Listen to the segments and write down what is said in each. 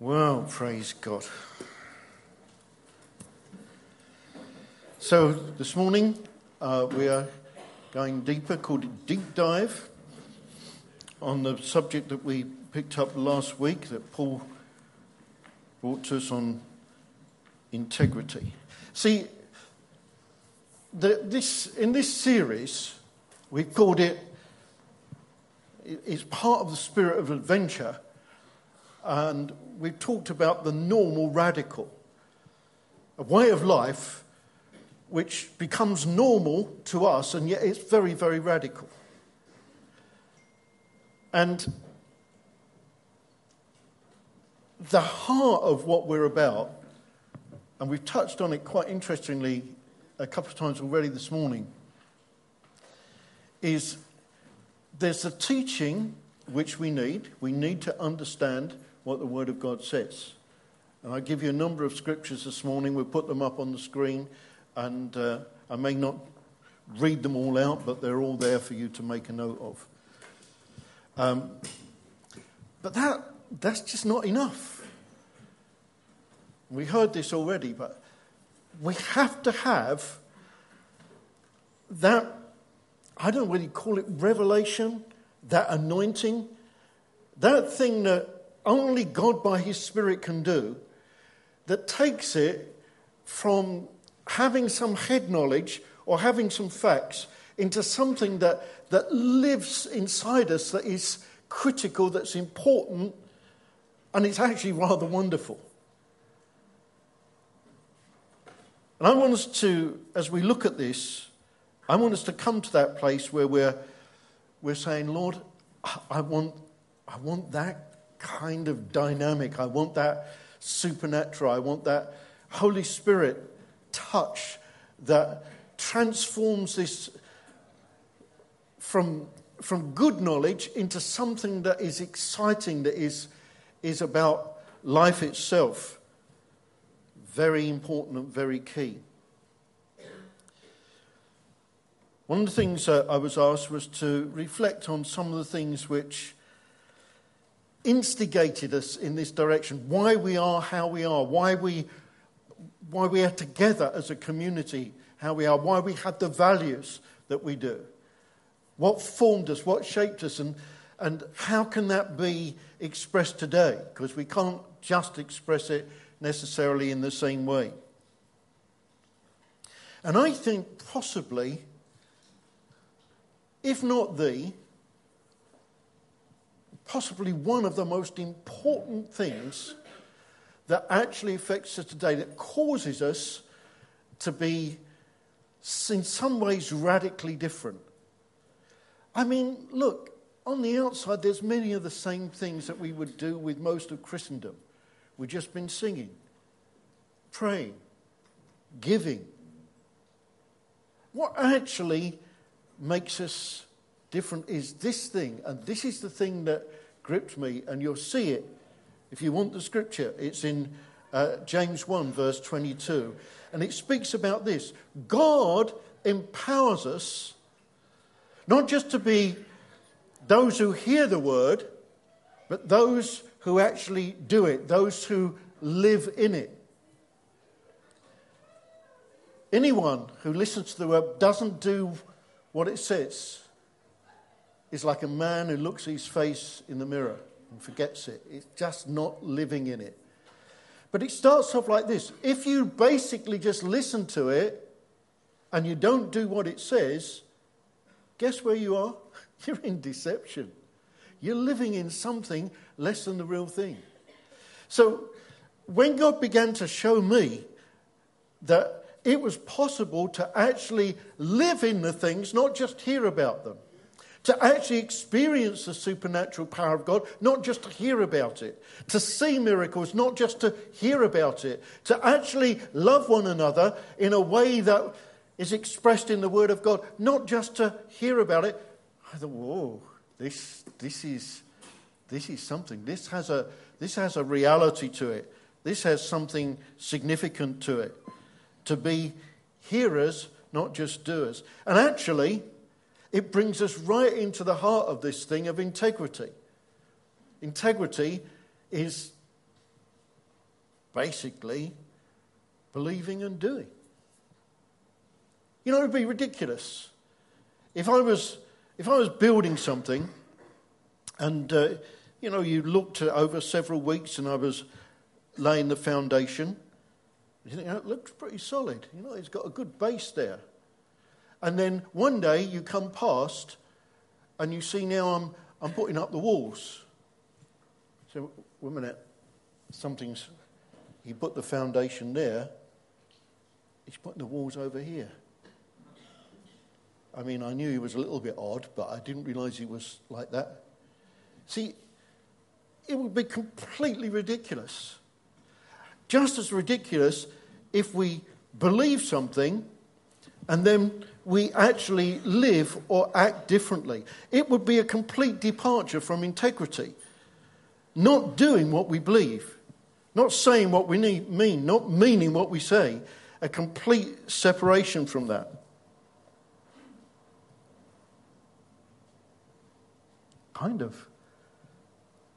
Well, praise God. So this morning we are going deeper, called it Deep Dive, on the subject that we picked up last week that Paul brought to us on integrity. See, in this series, we've called it, it's part of the spirit of adventure, and we've talked about the normal radical, a way of life which becomes normal to us, and yet it's very, very radical. And the heart of what we're about, and we've touched on it quite interestingly a couple of times already this morning, is there's the teaching which we need. We need to understand what the Word of God says. And I give you a number of scriptures this morning. We'll put them up on the screen. And I may not read them all out, but they're all there for you to make a note of. But that's just not enough. We heard this already, but we have to have that, I don't know whether you call it revelation, that anointing, that thing that only God by His Spirit can do, that takes it from having some head knowledge or having some facts into something that lives inside us, that is critical, that's important, and it's actually rather wonderful. And I want us to, as we look at this, I want us to come to that place where we're saying, Lord, I want that kind of dynamic. I want that supernatural. I want that Holy Spirit touch that transforms this from good knowledge into something that is exciting, that is about life itself. Very important and very key. One of the things that I was asked was to reflect on some of the things which instigated us in this direction, why we are how we are, why we are together as a community, how we are, why we have the values that we do, what formed us, what shaped us, and how can that be expressed today? Because we can't just express it necessarily in the same way. And I think possibly, if not possibly one of the most important things that actually affects us today, that causes us to be in some ways radically different. I mean, look, on the outside there's many of the same things that we would do with most of Christendom. We've just been singing, praying, giving. What actually makes us different is this thing, and this is the thing that gripped me, and you'll see it. If you want the scripture, it's in James 1, verse 22. And it speaks about this. God empowers us not just to be those who hear the word, but those who actually do it, those who live in it. Anyone who listens to the word, doesn't do what it says, is like a man who looks at his face in the mirror and forgets it. It's just not living in it. But it starts off like this. If you basically just listen to it and you don't do what it says, guess where you are? You're in deception. You're living in something less than the real thing. So when God began to show me that it was possible to actually live in the things, not just hear about them, to actually experience the supernatural power of God, not just to hear about it, to see miracles, not just to hear about it, to actually love one another in a way that is expressed in the Word of God, not just to hear about it. I thought, whoa, this is something. This has a reality to it. This has something significant to it. To be hearers, not just doers. And actually, it brings us right into the heart of this thing of integrity. Integrity is basically believing and doing. You know, it would be ridiculous. If I was building something and, you know, you looked at it over several weeks and I was laying the foundation, you think, oh, it looks pretty solid. You know, it's got a good base there. And then one day you come past and you see now I'm putting up the walls. So, wait a minute, something's... You put the foundation there, he's putting the walls over here. I mean, I knew he was a little bit odd, but I didn't realise he was like that. See, it would be completely ridiculous. Just as ridiculous if we believe something and then we actually live or act differently. It would be a complete departure from integrity. Not doing what we believe. Not saying what we mean, not meaning what we say. A complete separation from that. Kind of.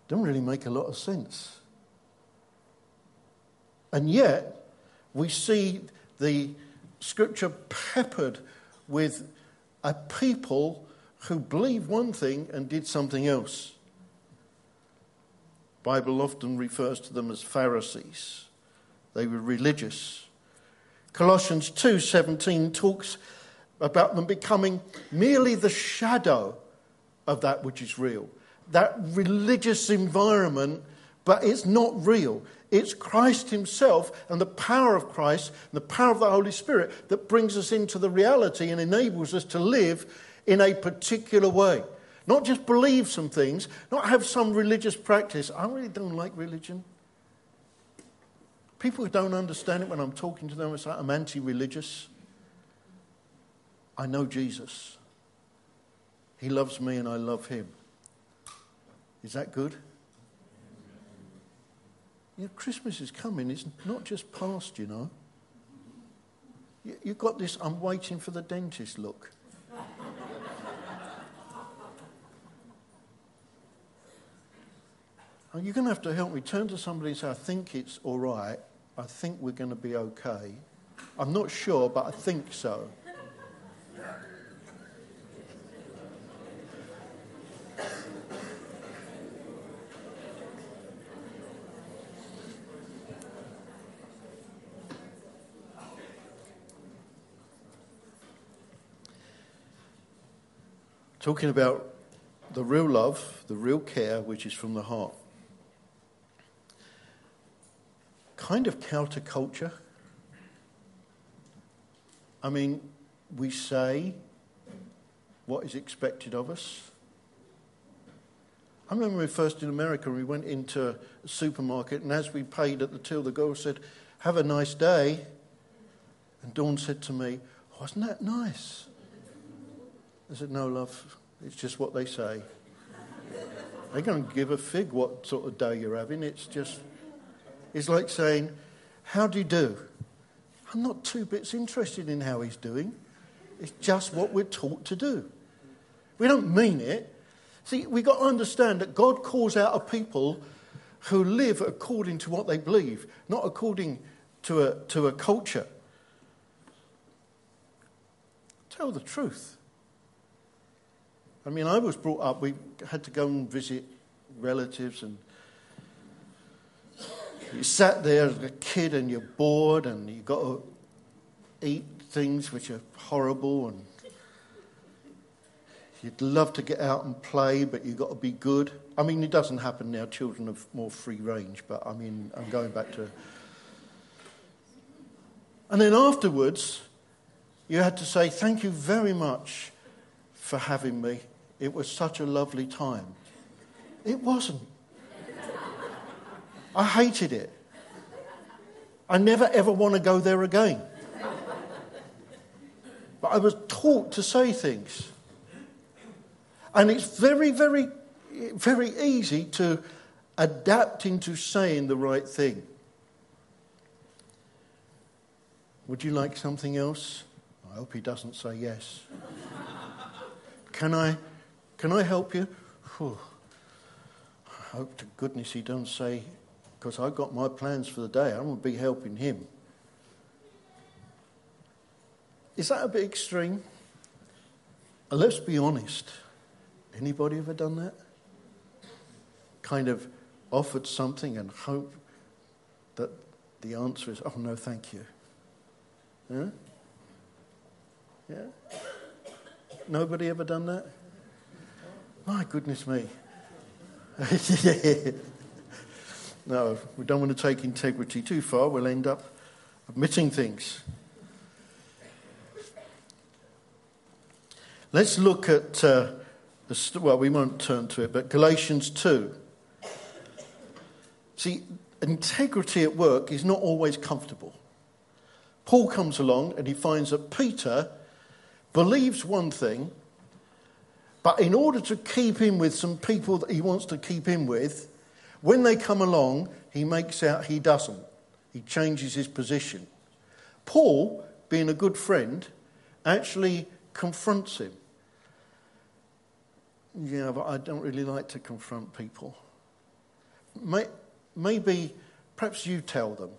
Doesn't really make a lot of sense. And yet, we see the scripture peppered with a people who believed one thing and did something else. The Bible often refers to them as Pharisees. They were religious. Colossians 2:17 talks about them becoming merely the shadow of that which is real. That religious environment, but it's not real. It's Christ himself and the power of Christ, and the power of the Holy Spirit that brings us into the reality and enables us to live in a particular way. Not just believe some things, not have some religious practice. I really don't like religion. People who don't understand it when I'm talking to them, it's like I'm anti-religious. I know Jesus. He loves me and I love him. Is that good? You know, Christmas is coming. It's not just past, you know. You've got this, I'm waiting for the dentist look. You're going to have to help me. Turn to somebody and say, I think it's all right. I think we're going to be okay. I'm not sure, but I think so. Talking about the real love, the real care, which is from the heart. Kind of counterculture. I mean, we say what is expected of us. I remember when we first in America, we went into a supermarket, and as we paid at the till, the girl said, "Have a nice day." And Dawn said to me, "Oh, isn't that nice?" I said, "No, love, it's just what they say. They don't give a fig what sort of day you're having. It's just..." It's like saying, "How do you do? I'm not two bits interested in how he's doing. It's just what we're taught to do." We don't mean it. See, we've got to understand that God calls out a people who live according to what they believe, not according to a culture. Tell the truth. I mean, I was brought up, we had to go and visit relatives, and you sat there as a kid and you're bored and you've got to eat things which are horrible, and you'd love to get out and play, but you've got to be good. I mean, it doesn't happen now. Children have more free range, but I mean, I'm going back to... And then afterwards, you had to say, "Thank you very much for having me. It was such a lovely time." It wasn't. I hated it. I never ever want to go there again. But I was taught to say things. And it's very, very, very easy to adapt into saying the right thing. "Would you like something else?" I hope he doesn't say yes. Can I help you? Whew. I hope to goodness he doesn't say because I've got my plans for the day. I'm going to be helping him. Is that a bit extreme? Let's be honest. Anybody ever done that? Kind of offered something and hope that the answer is, oh, no, thank you. Yeah? Yeah? Nobody ever done that? My goodness me. Yeah. No, we don't want to take integrity too far. We'll end up admitting things. Let's look at, we won't turn to it, but Galatians 2. See, integrity at work is not always comfortable. Paul comes along and he finds that Peter believes one thing, but in order to keep him with some people that he wants to keep him with, when they come along, he makes out he doesn't. He changes his position. Paul, being a good friend, actually confronts him. Yeah, but I don't really like to confront people. Maybe, perhaps you tell them.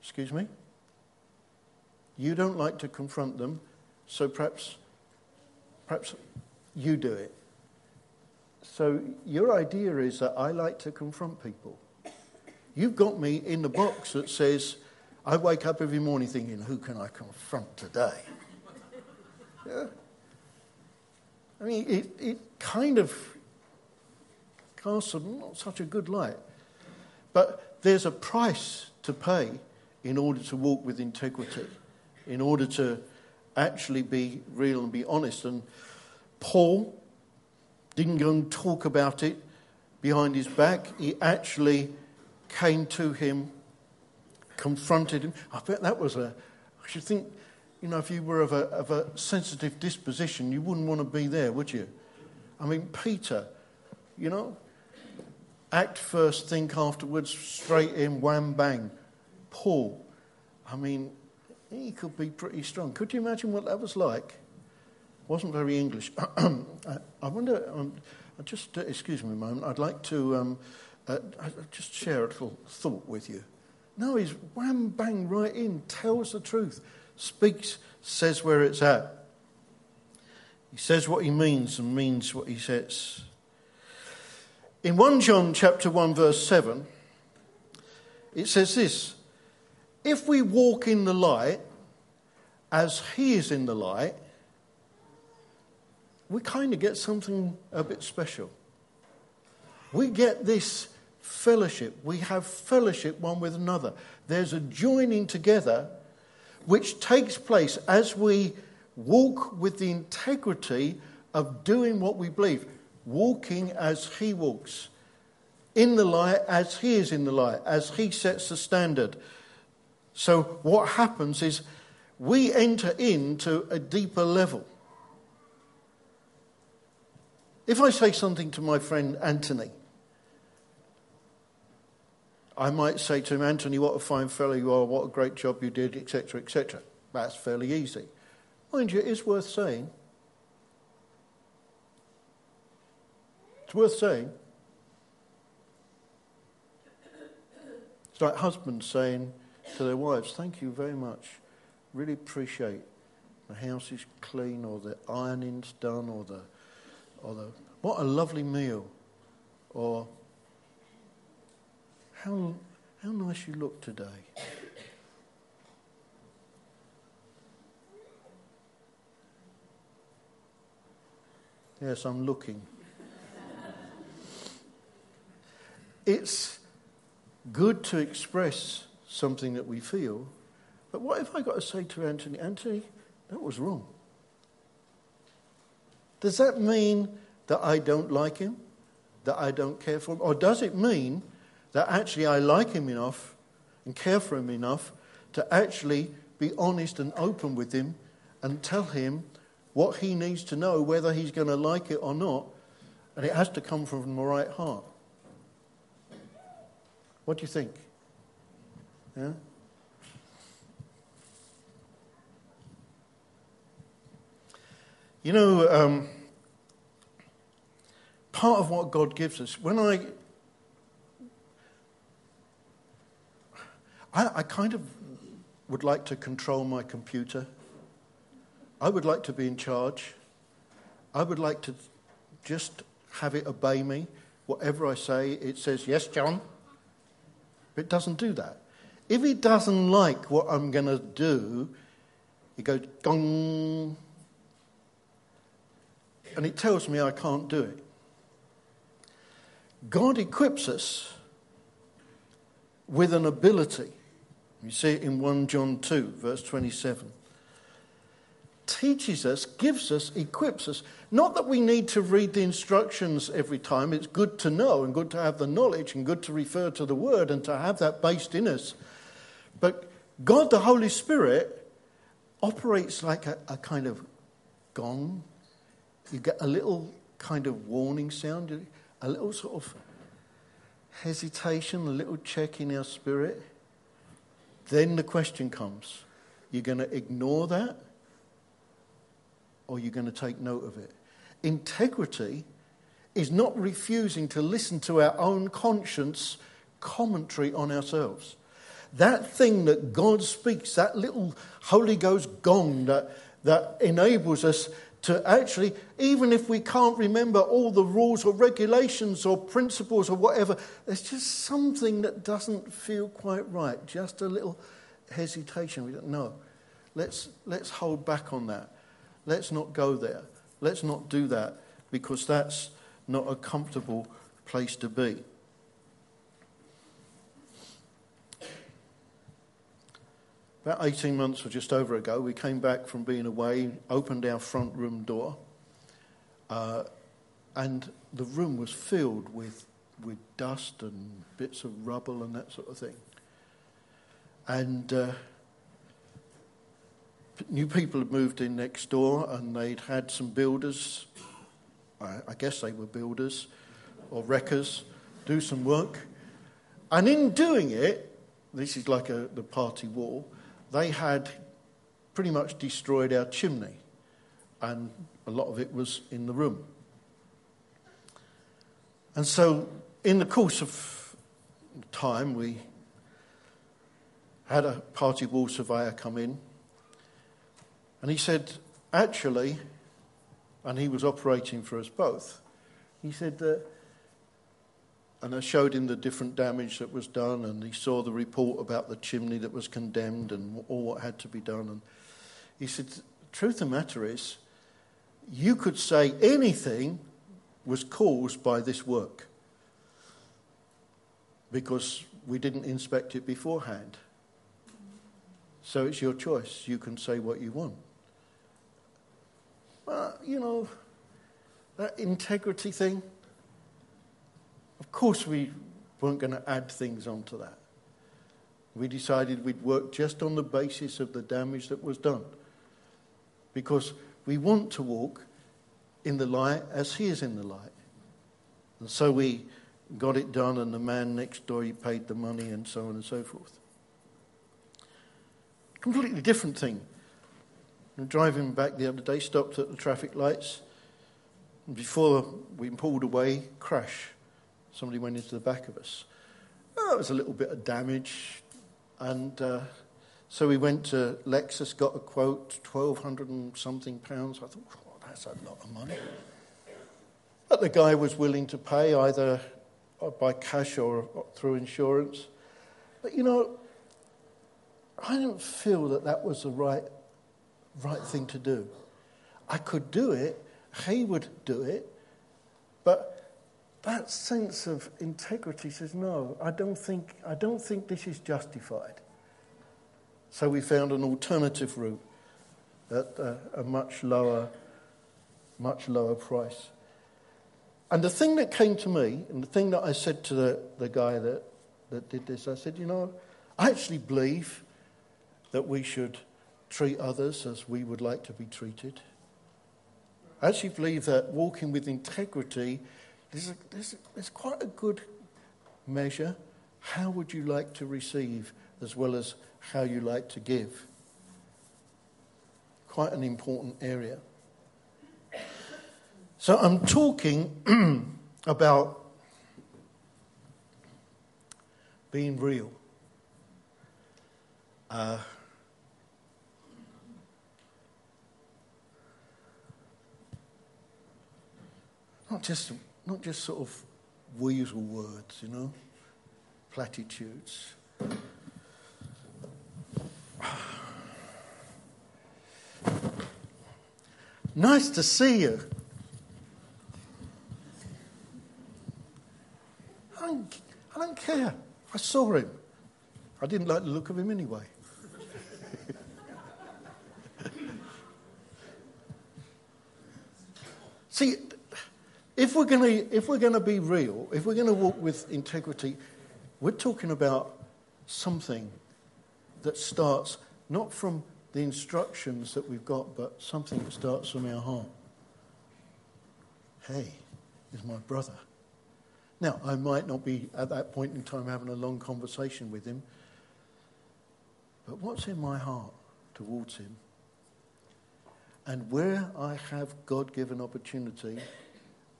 Excuse me? You don't like to confront them, so perhaps you do it. So your idea is that I like to confront people. You've got me in the box that says, I wake up every morning thinking, who can I confront today? Yeah. I mean, it kind of casts not such a good light. But there's a price to pay in order to walk with integrity, in order to actually be real and be honest. And Paul didn't go and talk about it behind his back. He actually came to him, confronted him. I bet that was I should think, you know, if you were of a sensitive disposition, you wouldn't want to be there, would you? I mean, Peter, you know, act first, think afterwards, straight in, wham, bang. Paul, I mean, he could be pretty strong. Could you imagine what that was like? Wasn't very English. I wonder, excuse me a moment, I'd like to just share a little thought with you. No, he's wham, bang, right in, tells the truth. Speaks, says where it's at. He says what he means and means what he says. In 1 John chapter 1 verse 7, it says this, if we walk in the light as he is in the light, we kind of get something a bit special. We get this fellowship. We have fellowship one with another. There's a joining together which takes place as we walk with the integrity of doing what we believe, walking as he walks, in the light as he is in the light, as he sets the standard. So what happens is we enter into a deeper level. If I say something to my friend Anthony, I might say to him, Anthony, what a fine fellow you are, what a great job you did, etc., etc. That's fairly easy. Mind you, it is worth saying. It's worth saying. It's like husbands saying to their wives, thank you very much, really appreciate the house is clean or the ironing's done or the what a lovely meal or How nice you look today. Yes, I'm looking. It's good to express something that we feel, but what if I got to say to Anthony, Anthony, that was wrong? Does that mean that I don't like him? That I don't care for him? Or does it mean that actually I like him enough and care for him enough to actually be honest and open with him and tell him what he needs to know, whether he's going to like it or not, and it has to come from the right heart. What do you think? Yeah? You know, part of what God gives us, when I I kind of would like to control my computer. I would like to be in charge. I would like to just have it obey me. Whatever I say, it says, yes, John. But it doesn't do that. If it doesn't like what I'm going to do, it goes, gong. And it tells me I can't do it. God equips us with an ability. You see it in 1 John 2, verse 27. Teaches us, gives us, equips us. Not that we need to read the instructions every time. It's good to know and good to have the knowledge and good to refer to the Word and to have that based in us. But God, the Holy Spirit, operates like a kind of gong. You get a little kind of warning sound, a little sort of hesitation, a little check in our spirit. Then the question comes, you're going to ignore that or you're going to take note of it? Integrity is not refusing to listen to our own conscience commentary on ourselves. That thing that God speaks, that little Holy Ghost gong that enables us to actually, even if we can't remember all the rules or regulations or principles or whatever, there's just something that doesn't feel quite right. Just a little hesitation. We don't know. Let's hold back on that. Let's not go there. Let's not do that because that's not a comfortable place to be. About 18 months or just over ago, we came back from being away, opened our front room door, and the room was filled with dust and bits of rubble and that sort of thing. And new people had moved in next door, and they'd had some builders, I guess they were builders or wreckers, do some work. And in doing it, this is like the party wall, they had pretty much destroyed our chimney, and a lot of it was in the room. And so in the course of time, we had a party wall surveyor come in, and he said, actually, and he was operating for us both, he said, and I showed him the different damage that was done, and he saw the report about the chimney that was condemned and all what had to be done. And he said, truth of the matter is, you could say anything was caused by this work because we didn't inspect it beforehand. So it's your choice. You can say what you want. But, you know, that integrity thing, of course we weren't going to add things onto that. We decided we'd work just on the basis of the damage that was done because we want to walk in the light as he is in the light. And so we got it done, and the man next door, he paid the money and so on and so forth. Completely different thing. I'm driving back the other day, stopped at the traffic lights, and before we pulled away, crash. Somebody went into the back of us. Well, that was a little bit of damage. And so we went to Lexus, got a quote, £1,200 and something. I thought, oh, that's a lot of money. But the guy was willing to pay either by cash or through insurance. But, you know, I didn't feel that was the right thing to do. I could do it. He would do it. But that sense of integrity says, no, I don't think this is justified. So we found an alternative route at a much lower price. And the thing that came to me, and the thing that I said to the guy that did this, I said, you know, I actually believe that we should treat others as we would like to be treated. I actually believe that walking with integrity, there's quite a good measure. How would you like to receive as well as how you like to give? Quite an important area. So I'm talking about being real. Not just sort of weasel words, you know, platitudes. Nice to see you. I don't care. I saw him. I didn't like the look of him anyway. See, if we're going to be real, if we're going to walk with integrity, we're talking about something that starts not from the instructions that we've got, but something that starts from our heart. Hey, is my brother. Now, I might not be at that point in time having a long conversation with him, but what's in my heart towards him? And where I have God-given opportunity,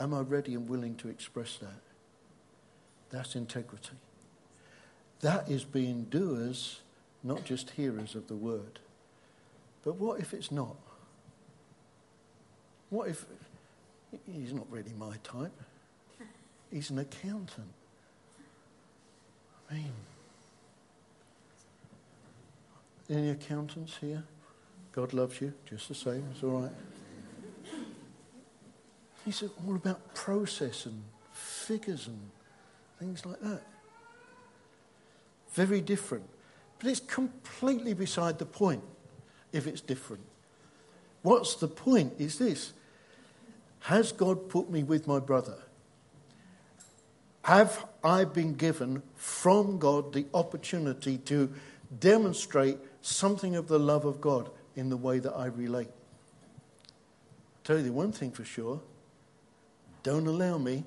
am I ready and willing to express that? That's integrity. That is being doers, not just hearers of the word. But what if it's not? What if he's not really my type? He's an accountant. I mean, any accountants here? God loves you, just the same, it's all right. He's all about process and figures and things like that. Very different. But it's completely beside the point if it's different. What's the point is this. Has God put me with my brother? Have I been given from God the opportunity to demonstrate something of the love of God in the way that I relate? I'll tell you one thing for sure. Don't allow me,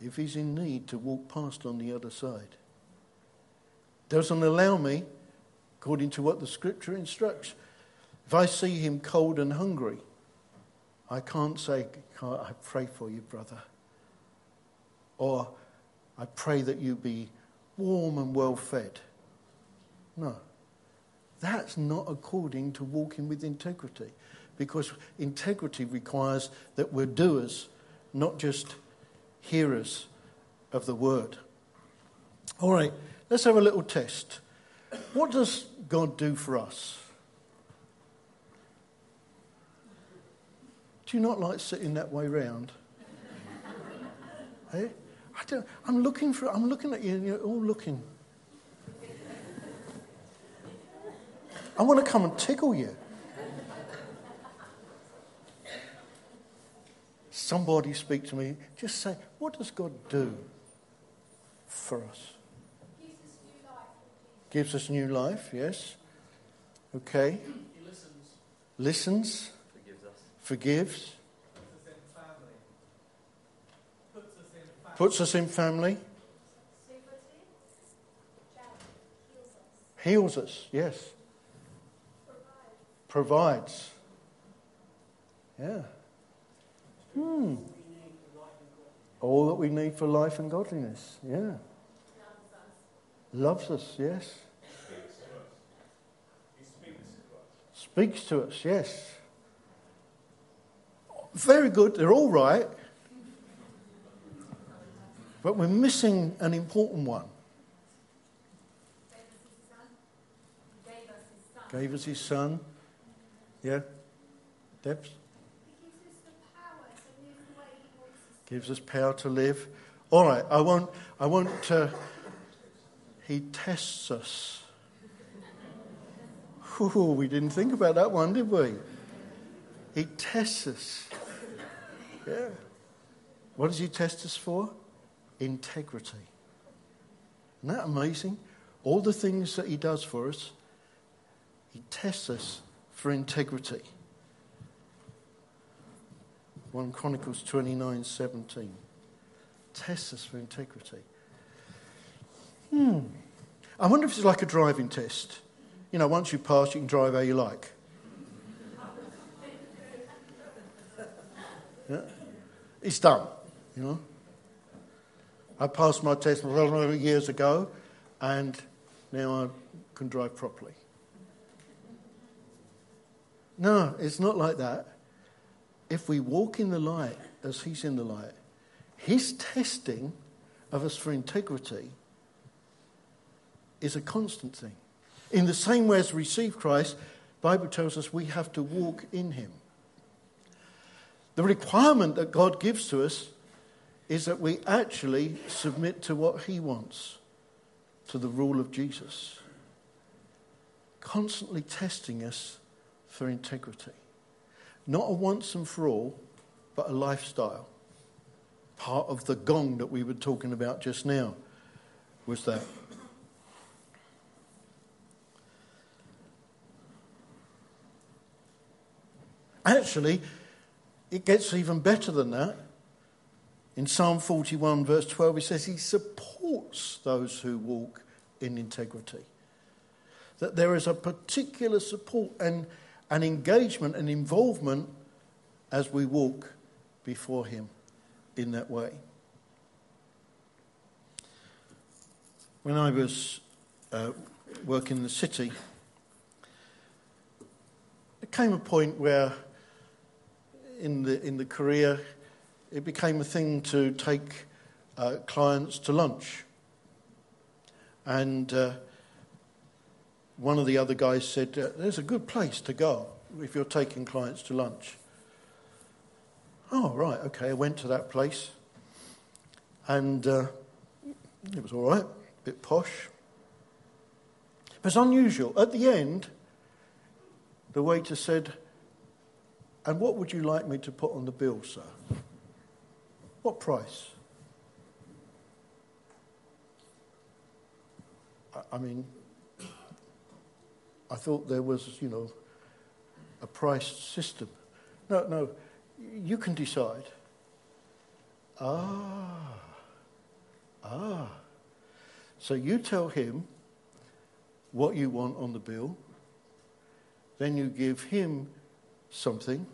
if he's in need, to walk past on the other side. Doesn't allow me, according to what the scripture instructs. If I see him cold and hungry, I can't say, I pray for you, brother. Or, I pray that you be warm and well fed. No. That's not according to walking with integrity. Because integrity requires that we're doers, not just hearers of the word. All right, let's have a little test. What does God do for us? Do you not like sitting that way round? Hey? I'm looking at you and you're all looking. I want to come and tickle you. Somebody speak to me. Just say, what does God do for us? Gives us new life, yes. Okay. He listens. Listens. Forgives us. Forgives. Puts us in family. Heals us, yes. Provides. Yeah. All that we need for life and godliness, yeah. Loves us, yes. Speaks to us, yes. Very good, they're all right. But we're missing an important one. Gave us his son. Yeah. Debs? Gives us power to live. All right, I won't, he tests us. Ooh, we didn't think about that one, did we? He tests us. Yeah. What does he test us for? Integrity. Isn't that amazing? All the things that he does for us, he tests us for integrity. 1 Chronicles 29:17. Tests us for integrity. I wonder if it's like a driving test. You know, once you pass, you can drive how you like. Yeah. It's done, you know. I passed my test years ago, and now I can drive properly. No, it's not like that. If we walk in the light as he's in the light, his testing of us for integrity is a constant thing. In the same way as we receive Christ, the Bible tells us we have to walk in him. The requirement that God gives to us is that we actually submit to what he wants, to the rule of Jesus. Constantly testing us for integrity. Not a once and for all, but a lifestyle. Part of the gong that we were talking about just now was that. Actually, it gets even better than that. In Psalm 41, verse 12, he says he supports those who walk in integrity. That there is a particular support and an engagement and involvement as we walk before him in that way. When I was working in the city, there came a point where in the career, it became a thing to take clients to lunch. And one of the other guys said, there's a good place to go if you're taking clients to lunch. Oh, right, okay, I went to that place. And it was all right, a bit posh. But it's unusual. At the end, the waiter said, and what would you like me to put on the bill, sir? What price? I mean, I thought there was, you know, a price system. No, you can decide. Ah. So you tell him what you want on the bill, then you give him something,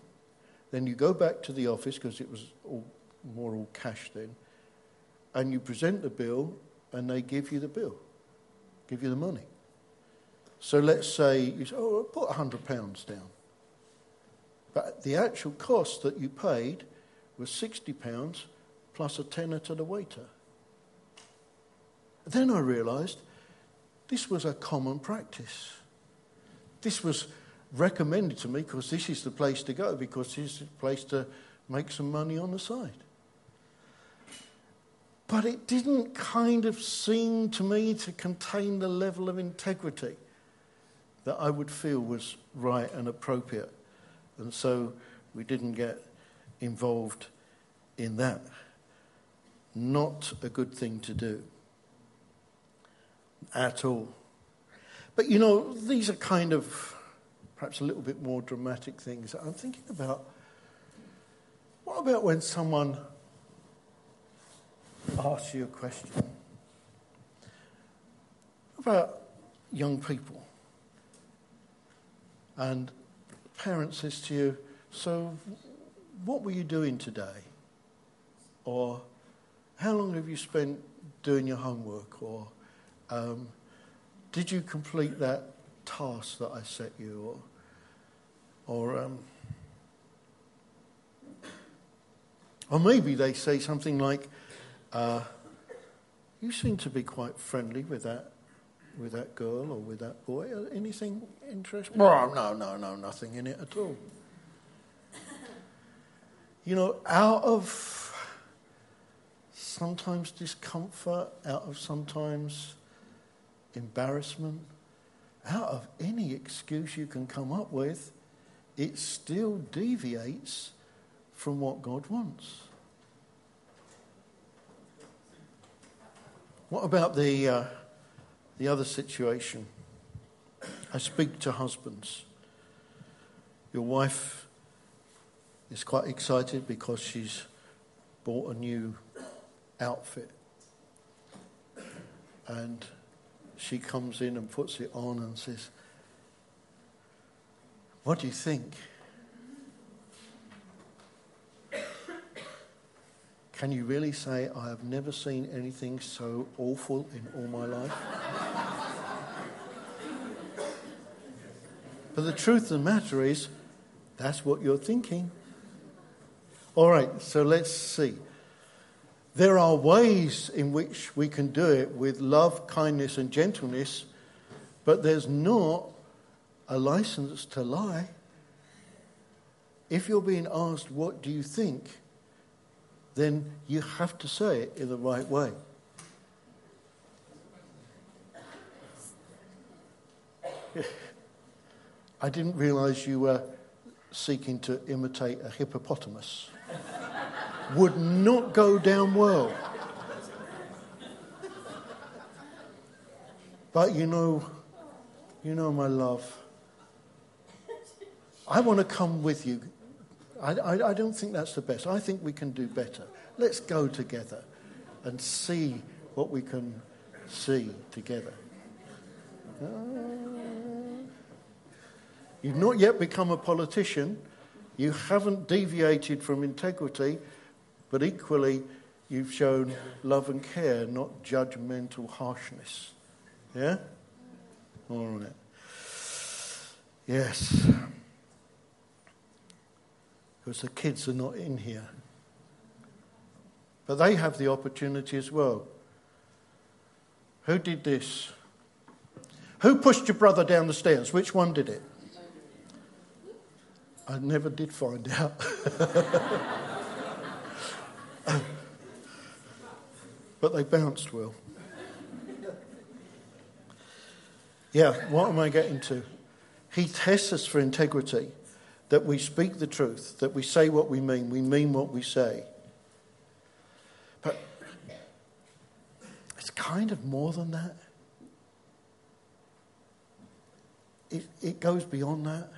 then you go back to the office, because it was all cash then, and you present the bill, and they give you the bill, give you the money. So let's say you say, oh, I'll put £100 down. But the actual cost that you paid was £60 plus a tenner to the waiter. Then I realised this was a common practice. This was recommended to me because this is the place to go, because this is the place to make some money on the side. But it didn't kind of seem to me to contain the level of integrity that I would feel was right and appropriate. And so we didn't get involved in that. Not a good thing to do at all. But, you know, these are kind of perhaps a little bit more dramatic things that I'm thinking about. What about when someone asks you a question? What about young people? And parents says to you, so what were you doing today? Or how long have you spent doing your homework? Or did you complete that task that I set you? Or maybe they say something like, you seem to be quite friendly with that girl or with that boy. Anything interesting? Oh, no, nothing in it at all. You know, out of sometimes discomfort, out of sometimes embarrassment, out of any excuse you can come up with, it still deviates from what God wants. What about the other situation? I speak to husbands. Your wife is quite excited because she's bought a new outfit. And she comes in and puts it on and says, what do you think? Can you really say, I have never seen anything so awful in all my life? But the truth of the matter is, That's what you're thinking. All right, so let's see. There are ways in which we can do it with love, kindness, and gentleness, but there's not a license to lie. If you're being asked, what do you think? Then you have to say it in the right way. I didn't realize you were seeking to imitate a hippopotamus. Would not go down well. But you know my love, I want to come with you. I don't think that's the best. I think we can do better. Let's go together and see what we can see together. You've not yet become a politician. You haven't deviated from integrity, but equally you've shown love and care, not judgmental harshness. Yeah? All right. Yes. Because the kids are not in here. But they have the opportunity as well. Who did this? Who pushed your brother down the stairs? Which one did it? I never did find out. But they bounced well. Yeah, what am I getting to? He tests us for integrity, that we speak the truth, that we say what we mean what we say. But it's kind of more than that. It goes beyond that.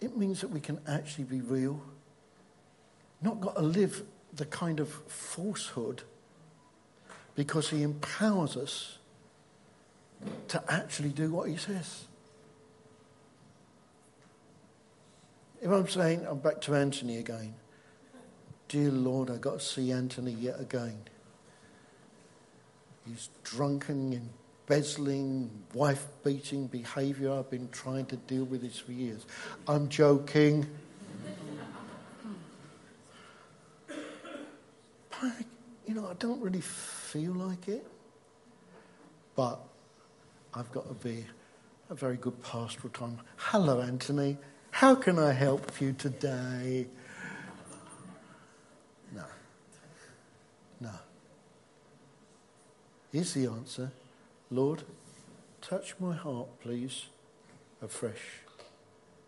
It means that we can actually be real. Not got to live the kind of falsehood, because he empowers us to actually do what he says. If I'm saying, I'm back to Anthony again. Dear Lord, I've got to see Anthony yet again. He's drunken and embezzling, wife-beating behaviour. I've been trying to deal with this for years. I'm joking. But, I don't really feel like it. But I've got to be a very good pastoral time. Hello, Anthony. How can I help you today? No. Here's the answer. Lord, touch my heart, please, afresh,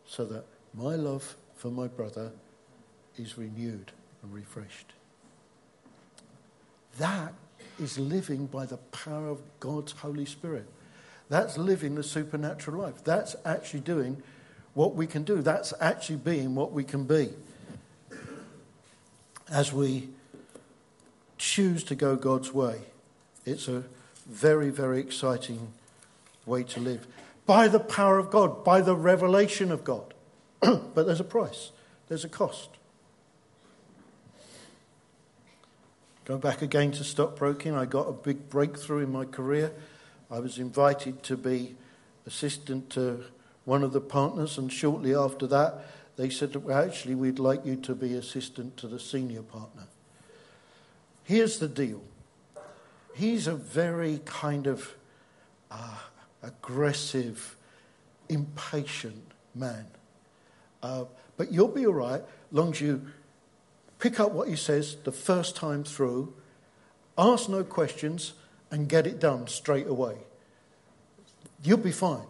so that my love for my brother is renewed and refreshed. That is living by the power of God's Holy Spirit. That's living the supernatural life. That's actually doing what we can do. That's actually being what we can be. As we choose to go God's way, it's a very, very exciting way to live. By the power of God, by the revelation of God. But there's a price. There's a cost. Go back again to stockbroking. I got a big breakthrough in my career. I was invited to be assistant to one of the partners, and shortly after that, they said, well, actually, we'd like you to be assistant to the senior partner. Here's the deal. He's a very kind of aggressive, impatient man. But you'll be all right, long as you pick up what he says the first time through, ask no questions, and get it done straight away. You'll be fine.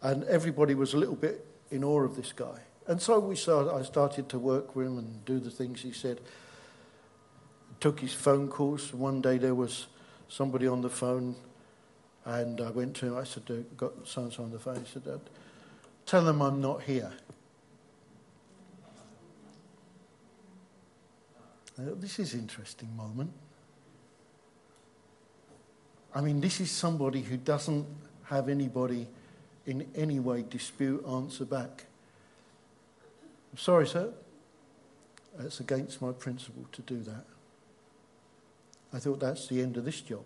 And everybody was a little bit in awe of this guy. And so I started to work with him and do the things he said. Took his phone calls. One day there was somebody on the phone, and I went to him. I said, got so-and-so on the phone. He said, tell them I'm not here. This is an interesting moment. I mean, this is somebody who doesn't have anybody in any way dispute, answer back. I'm sorry, sir. It's against my principle to do that. I thought, that's the end of this job.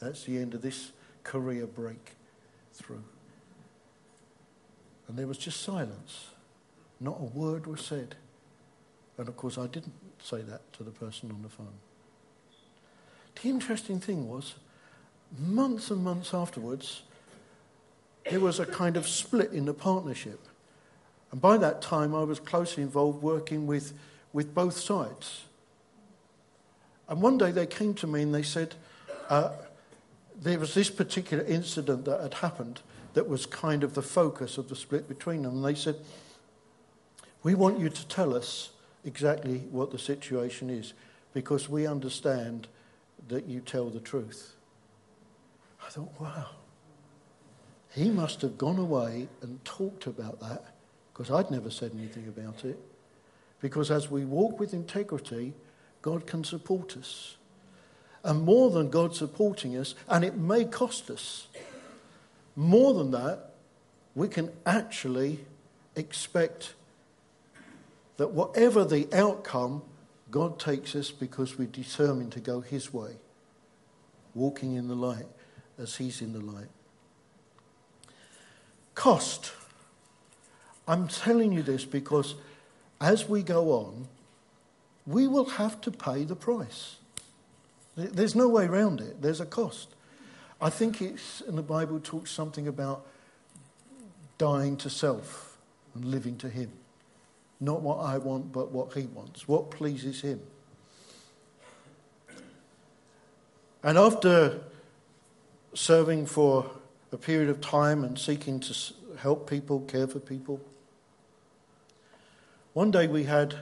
That's the end of this career breakthrough. And there was just silence. Not a word was said. And of course I didn't say that to the person on the phone. The interesting thing was, months and months afterwards, there was a kind of split in the partnership. And by that time I was closely involved working with both sides. And one day they came to me and they said, there was this particular incident that had happened that was kind of the focus of the split between them. And they said, we want you to tell us exactly what the situation is, because we understand that you tell the truth. I thought, wow. He must have gone away and talked about that, because I'd never said anything about it. Because as we walk with integrity, God can support us. And more than God supporting us, and it may cost us, more than that, we can actually expect that whatever the outcome, God takes us because we're determined to go his way, walking in the light as he's in the light. Cost. I'm telling you this because as we go on, we will have to pay the price. There's no way around it. There's a cost. I think it's in the Bible talks something about dying to self and living to him. Not what I want, but what he wants. What pleases him. And after serving for a period of time and seeking to help people, care for people, one day we had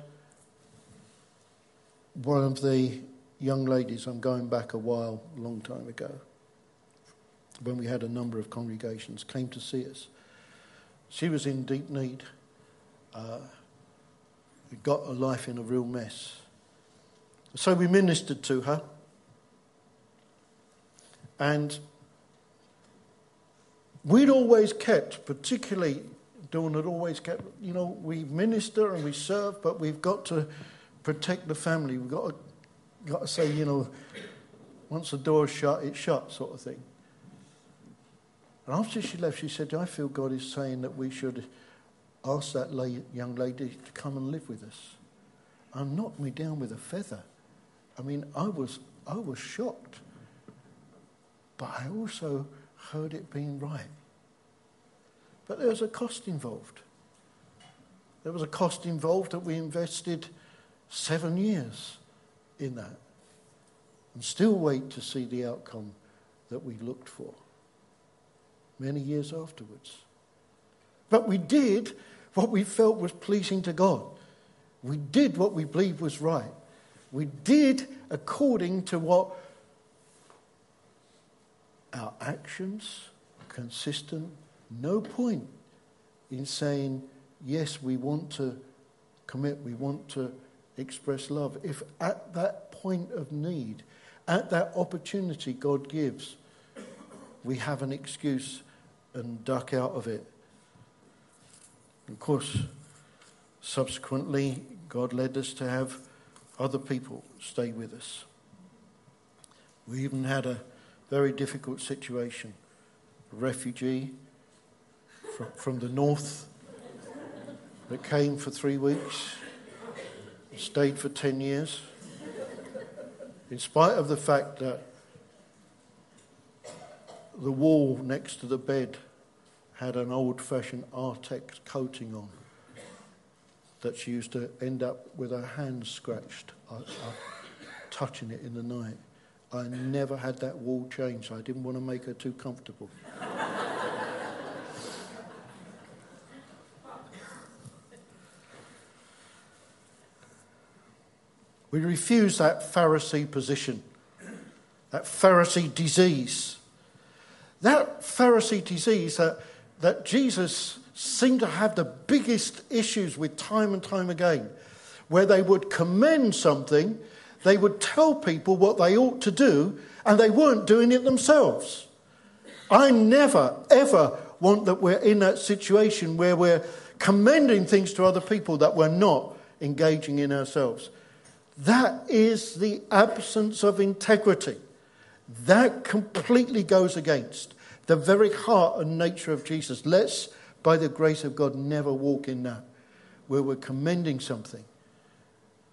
one of the young ladies, I'm going back a long time ago, when we had a number of congregations, came to see us. She was in deep need. Got her life in a real mess. So we ministered to her. And we'd always kept, particularly Dawn had always kept, you know, we minister and we serve, but we've got to protect the family. We've got to say, you know, once the door's shut, it's shut, sort of thing. And after she left, she said, I feel God is saying that we should ask that young lady to come and live with us. And knocked me down with a feather. I mean, I was shocked. But I also heard it being right. But there was a cost involved. There was a cost involved that we invested 7 years in that. And still wait to see the outcome that we looked for. Many years afterwards. But we did what we felt was pleasing to God. We did what we believed was right. We did according to what our actions were consistent. No point in saying, yes, we want to commit, we want to express love. If at that point of need, at that opportunity God gives, we have an excuse and duck out of it. Of course, subsequently, God led us to have other people stay with us. We even had a very difficult situation. A refugee from the north that came for 3 weeks, stayed for 10 years. In spite of the fact that the wall next to the bed had an old-fashioned Artex coating on that she used to end up with her hands scratched, touching it in the night. I never had that wall changed. I didn't want to make her too comfortable. We refuse that Pharisee position, that Pharisee disease. That Pharisee disease that Jesus seemed to have the biggest issues with time and time again, where they would commend something, they would tell people what they ought to do, and they weren't doing it themselves. I never, ever want that we're in that situation where we're commending things to other people that we're not engaging in ourselves. That is the absence of integrity. That completely goes against the very heart and nature of Jesus. Let's, by the grace of God, never walk in that. where we're commending something,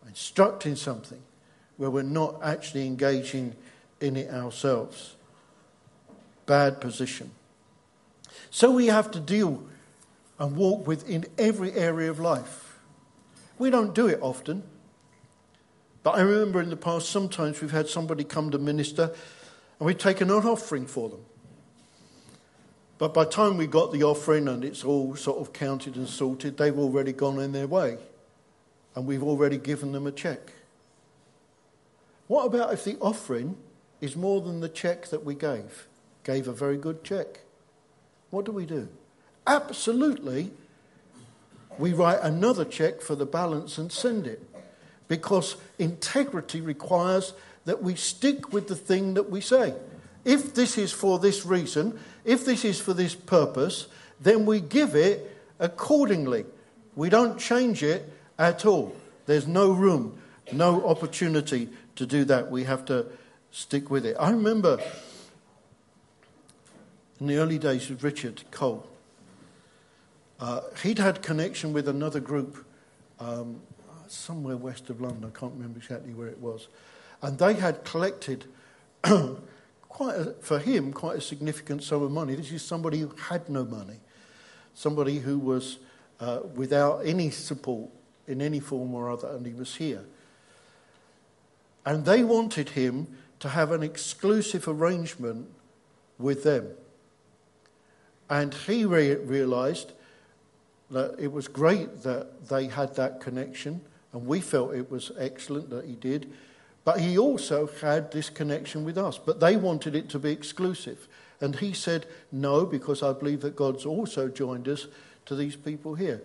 instructing something, where we're not actually engaging in it ourselves. Bad position. So we have to deal and walk with in every area of life. We don't do it often. But I remember in the past, sometimes we've had somebody come to minister and we've taken an offering for them. But by the time we got the offering and it's all sort of counted and sorted, they've already gone in their way. And we've already given them a check. What about if the offering is more than the check that we gave? Gave a very good check. What do? Absolutely, we write another check for the balance and send it. Because integrity requires that we stick with the thing that we say. If this is for this reason, if this is for this purpose, then we give it accordingly. We don't change it at all. There's no room, no opportunity to do that. We have to stick with it. I remember in the early days of Richard Cole, he'd had connection with another group somewhere west of London. I can't remember exactly where it was. And they had collected, quite a significant sum of money. This is somebody who had no money, somebody who was without any support in any form or other, and he was here. And they wanted him to have an exclusive arrangement with them. And he realised that it was great that they had that connection, and we felt it was excellent that he did, but he also had this connection with us. But they wanted it to be exclusive. And he said, no, because I believe that God's also joined us to these people here.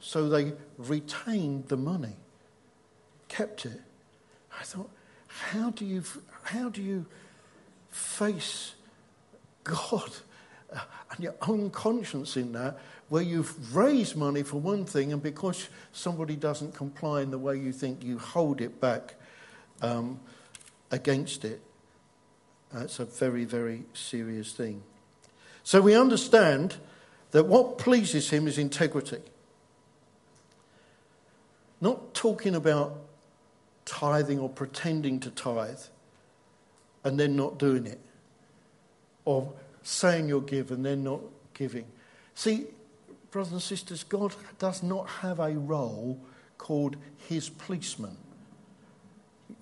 So they retained the money, kept it. I thought, how do you face God and your own conscience in that, where you've raised money for one thing, and because somebody doesn't comply in the way you think, you hold it back against it. That's a very, very serious thing. So we understand that what pleases him is integrity. Not talking about tithing or pretending to tithe and then not doing it, or saying you'll give and then not giving. See, brothers and sisters, God does not have a role called his policeman.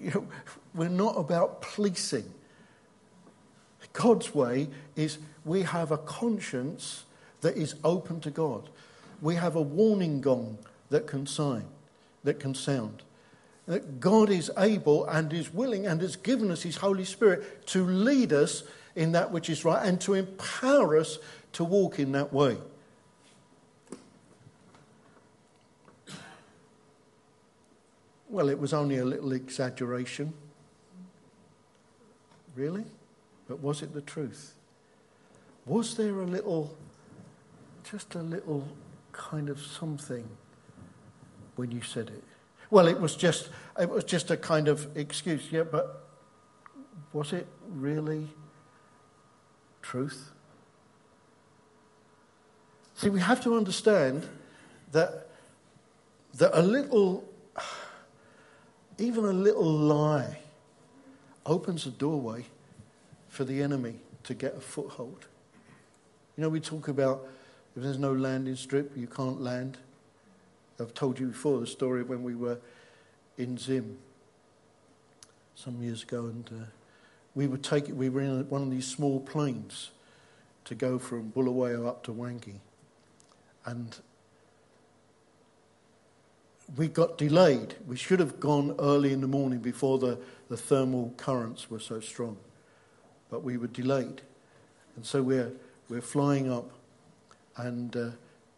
You know, we're not about policing. God's way is we have a conscience that is open to God. We have a warning gong that can sound. That God is able and is willing and has given us his Holy Spirit to lead us in that which is right and to empower us to walk in that way. Well, it was only a little exaggeration. Really? But was it the truth? Was there just a little kind of something when you said it? Well, it was just a kind of excuse, yeah, but was it really truth? See, we have to understand that a little, even a little lie opens a doorway for the enemy to get a foothold. You know, we talk about if there's no landing strip, you can't land. I've told you before the story when we were in Zim some years ago, and we were in one of these small planes to go from Bulawayo up to Wangi, and we got delayed. We should have gone early in the morning before the thermal currents were so strong, but we were delayed, and so we're flying up, and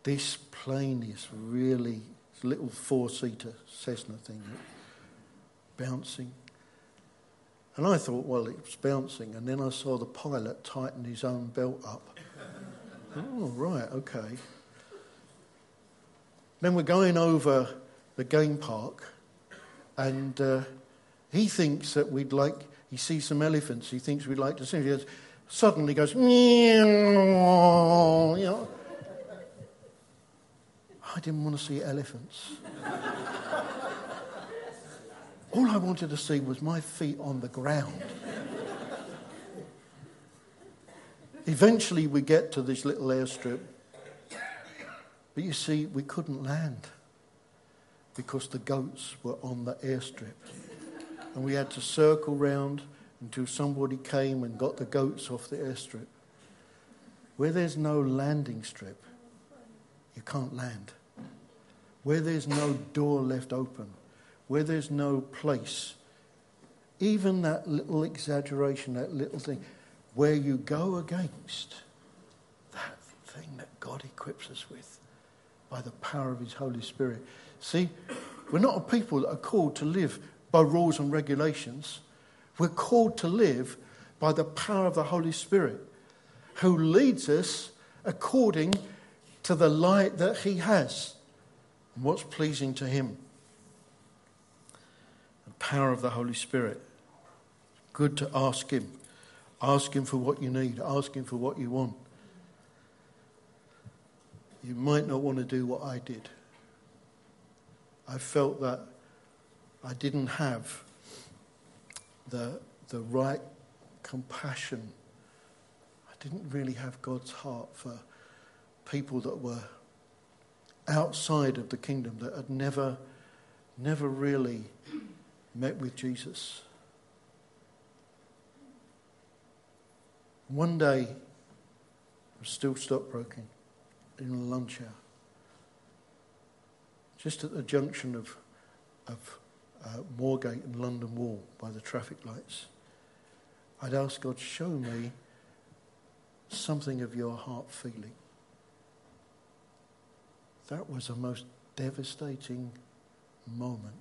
this plane is really, it's a little four-seater Cessna thing, bouncing. And I thought, well, it was bouncing. And then I saw the pilot tighten his own belt up. Oh, right, okay. Then we're going over the game park, and he thinks that he sees some elephants, he thinks we'd like to see them. Suddenly goes, meow, you know. I didn't want to see elephants. All I wanted to see was my feet on the ground. Eventually we get to this little airstrip. But you see, we couldn't land because the goats were on the airstrip. And we had to circle round until somebody came and got the goats off the airstrip. Where there's no landing strip, you can't land. Where there's no door left open, where there's no place, even that little exaggeration, that little thing, where you go against that thing that God equips us with by the power of his Holy Spirit. See, we're not a people that are called to live by rules and regulations. We're called to live by the power of the Holy Spirit, who leads us according to the light that he has and what's pleasing to him. The power of the Holy Spirit. Good to ask him. Ask him for what you need. Ask him for what you want. You might not want to do what I did. I felt that I didn't have the right compassion. I didn't really have God's heart for people that were outside of the kingdom, that had never really met with Jesus. One day, I was still stockbroking in a lunch hour, just at the junction of Moorgate and London Wall by the traffic lights. I'd asked God, show me something of your heart feeling. That was the most devastating moment.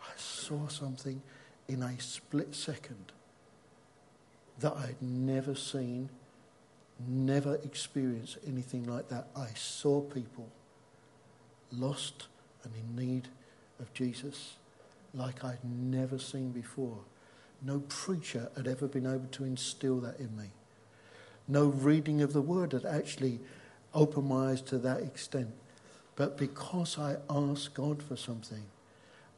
I saw something in a split second that I'd never seen, never experienced anything like that. I saw people lost and in need of Jesus like I'd never seen before. No preacher had ever been able to instill that in me. No reading of the word had actually opened my eyes to that extent. But because I asked God for something,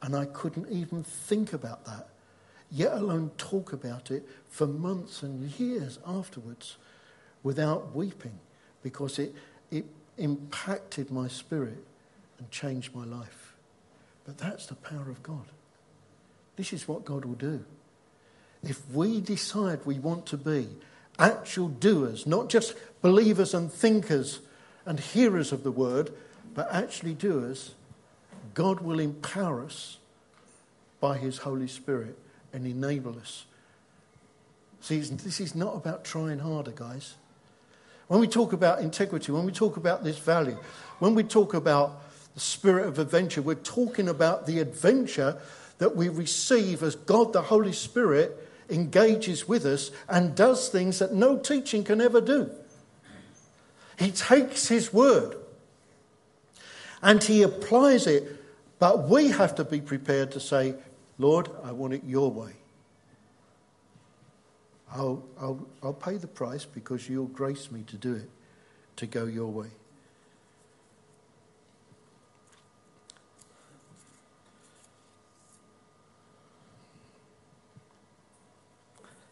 and I couldn't even think about that, yet alone talk about it for months and years afterwards without weeping, because it impacted my spirit and changed my life. But that's the power of God. This is what God will do. If we decide we want to be actual doers, not just believers and thinkers and hearers of the word, but actually doers, God will empower us by his Holy Spirit and enable us. See, this is not about trying harder, guys. When we talk about integrity, when we talk about this value, when we talk about the spirit of adventure, we're talking about the adventure that we receive as God, the Holy Spirit, engages with us and does things that no teaching can ever do. He takes his word and he applies it, but we have to be prepared to say, Lord, I want it your way. I'll pay the price because you'll grace me to do it, to go your way.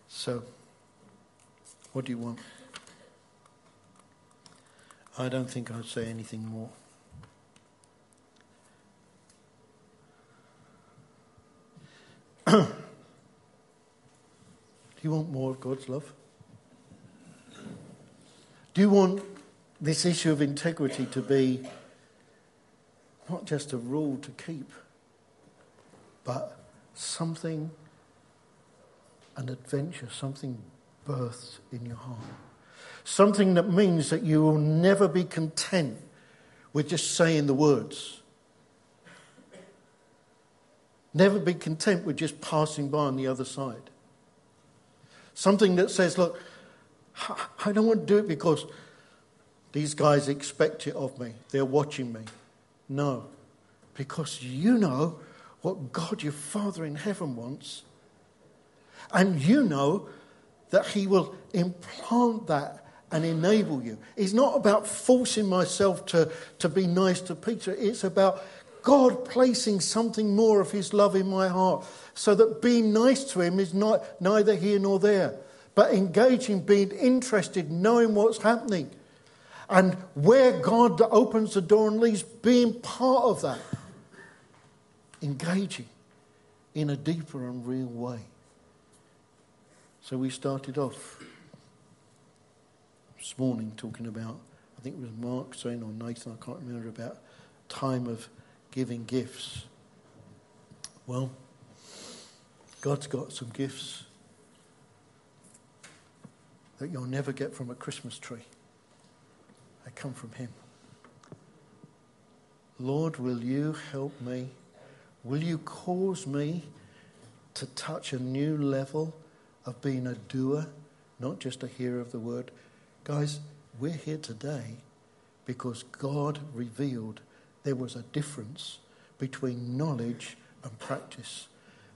So, what do you want? I don't think I'd say anything more. Do you want more of God's love? Do you want this issue of integrity to be not just a rule to keep, but something, an adventure, something birthed in your heart? Something that means that you will never be content with just saying the words. Never be content with just passing by on the other side. Something that says, look, I don't want to do it because these guys expect it of me. They're watching me. No, because you know what God, your Father in heaven, wants. And you know that he will implant that and enable you. It's not about forcing myself to be nice to Peter. It's about God placing something more of his love in my heart so that being nice to him is not neither here nor there, but engaging, being interested, knowing what's happening. And where God opens the door and leaves, being part of that. Engaging in a deeper and real way. So we started off this morning talking about, I think it was Mark saying, or Nathan, I can't remember, about time of giving gifts. Well, God's got some gifts that you'll never get from a Christmas tree. They come from him. Lord, will you help me? Will you cause me to touch a new level of being a doer, not just a hearer of the word? Guys, we're here today because God revealed there was a difference between knowledge and practice.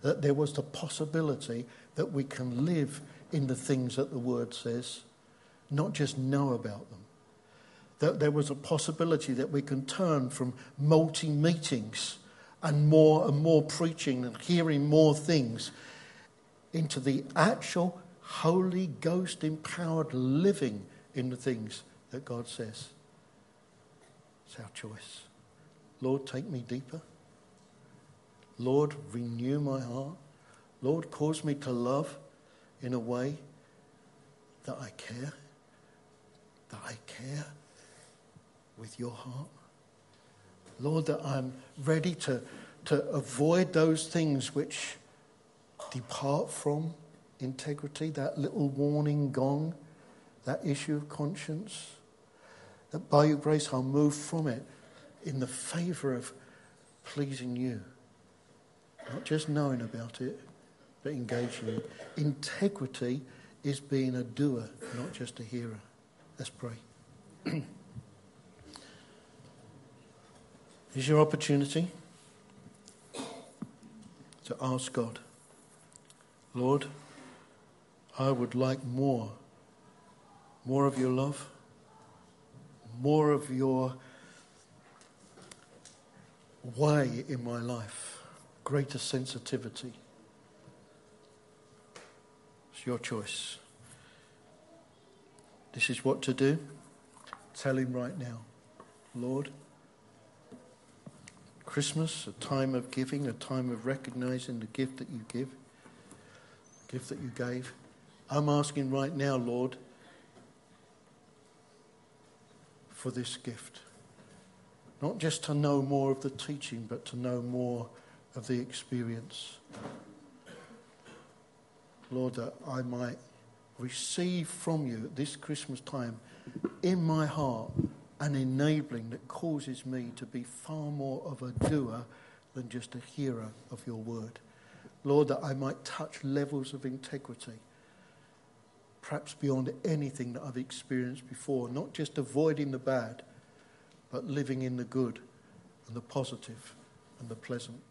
That there was the possibility that we can live in the things that the word says, not just know about them. That there was a possibility that we can turn from multi-meetings and more preaching and hearing more things into the actual Holy Ghost-empowered living in the things that God says. It's our choice. Lord, take me deeper. Lord, renew my heart. Lord, cause me to love in a way that I care. That I care with your heart. Lord, that I'm ready to avoid those things which depart from integrity, that little warning gong, that issue of conscience, that by your grace I'll move from it in the favour of pleasing you. Not just knowing about it, but engaging in it. Integrity is being a doer, not just a hearer. Let's pray. Is your opportunity to ask God, Lord, I would like more of your love, more of your way in my life, greater sensitivity. It's your choice. This is what to do. Tell him right now, Lord, Christmas, a time of giving, a time of recognizing the gift that you give, the gift that you gave. I'm asking right now, Lord, for this gift. Not just to know more of the teaching, but to know more of the experience. Lord, that I might receive from you at this Christmas time in my heart an enabling that causes me to be far more of a doer than just a hearer of your word. Lord, that I might touch levels of integrity, perhaps beyond anything that I've experienced before, not just avoiding the bad, but living in the good and the positive and the pleasant.